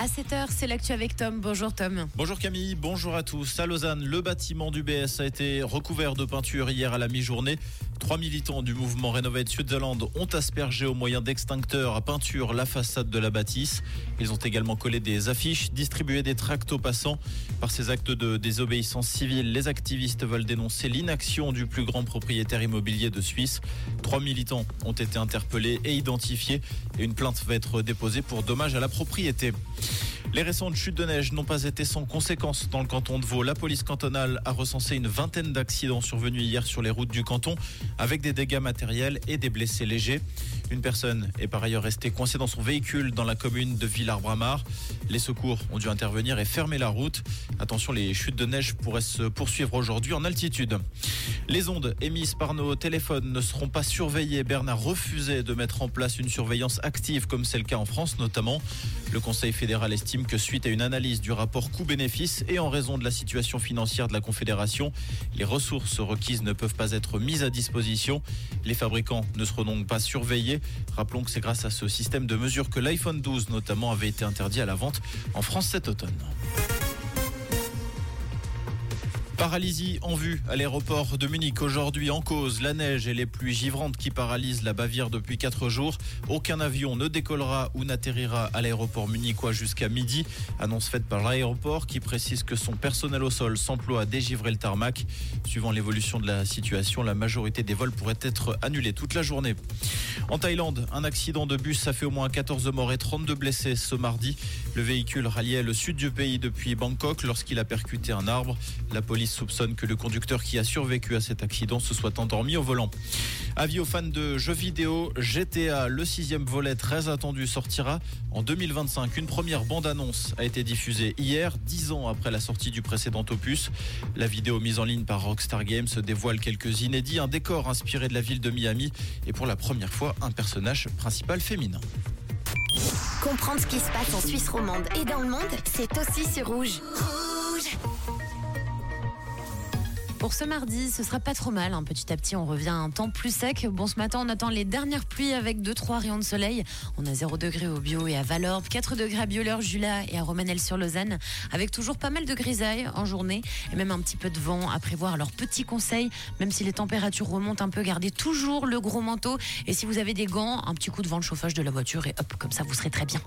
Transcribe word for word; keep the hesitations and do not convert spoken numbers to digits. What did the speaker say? À sept heures, c'est l'actu avec Tom. Bonjour Tom. Bonjour Camille, bonjour à tous. À Lausanne, le bâtiment du B S a été recouvert de peinture hier à la mi-journée. Trois militants du mouvement Renovate Switzerland ont aspergé au moyen d'extincteurs à peinture la façade de la bâtisse. Ils ont également collé des affiches, distribué des tracts aux passants. Par ces actes de désobéissance civile, les activistes veulent dénoncer l'inaction du plus grand propriétaire immobilier de Suisse. Trois militants ont été interpellés et identifiés. Et une plainte va être déposée pour dommages à la propriété. Les récentes chutes de neige n'ont pas été sans conséquences dans le canton de Vaud. La police cantonale a recensé une vingtaine d'accidents survenus hier sur les routes du canton, avec des dégâts matériels et des blessés légers. Une personne est par ailleurs restée coincée dans son véhicule dans la commune de Villars-Bramard. Les secours ont dû intervenir et fermer la route. Attention, les chutes de neige pourraient se poursuivre aujourd'hui en altitude. Les ondes émises par nos téléphones ne seront pas surveillées. Berne a refusé de mettre en place une surveillance active, comme c'est le cas en France notamment. Le Conseil fédéral estime que suite à une analyse du rapport coût-bénéfice et en raison de la situation financière de la Confédération, les ressources requises ne peuvent pas être mises à disposition. Les fabricants ne seront donc pas surveillés. Rappelons que c'est grâce à ce système de mesure que l'iPhone douze notamment avait été interdit à la vente en France cet automne. Paralysie en vue à l'aéroport de Munich. Aujourd'hui, en cause, la neige et les pluies givrantes qui paralysent la Bavière depuis quatre jours. Aucun avion ne décollera ou n'atterrira à l'aéroport munichois jusqu'à midi. Annonce faite par l'aéroport qui précise que son personnel au sol s'emploie à dégivrer le tarmac. Suivant l'évolution de la situation, la majorité des vols pourraient être annulés toute la journée. En Thaïlande, un accident de bus a fait au moins quatorze morts et trente-deux blessés ce mardi. Le véhicule ralliait le sud du pays depuis Bangkok lorsqu'il a percuté un arbre. La police soupçonne que le conducteur qui a survécu à cet accident se soit endormi au volant. Avis aux fans de jeux vidéo, G T A, le sixième volet très attendu sortira en deux mille vingt-cinq. Une première bande-annonce a été diffusée hier, dix ans après la sortie du précédent opus. La vidéo mise en ligne par Rockstar Games dévoile quelques inédits, un décor inspiré de la ville de Miami et pour la première fois un personnage principal féminin. Comprendre ce qui se passe en Suisse romande et dans le monde, c'est aussi sur Rouge. Pour ce mardi, ce sera pas trop mal. Hein. Petit à petit, on revient à un temps plus sec. Bon, ce matin, on attend les dernières pluies avec deux trois rayons de soleil. On a zéro degré au Bio et à Valorbe, quatre degrés à Bieuleur, Julas et à Romanel-sur-Lausanne, avec toujours pas mal de grisailles en journée et même un petit peu de vent à prévoir. Alors, petit conseil, même si les températures remontent un peu, gardez toujours le gros manteau. Et si vous avez des gants, un petit coup devant le chauffage de la voiture et hop, comme ça, vous serez très bien.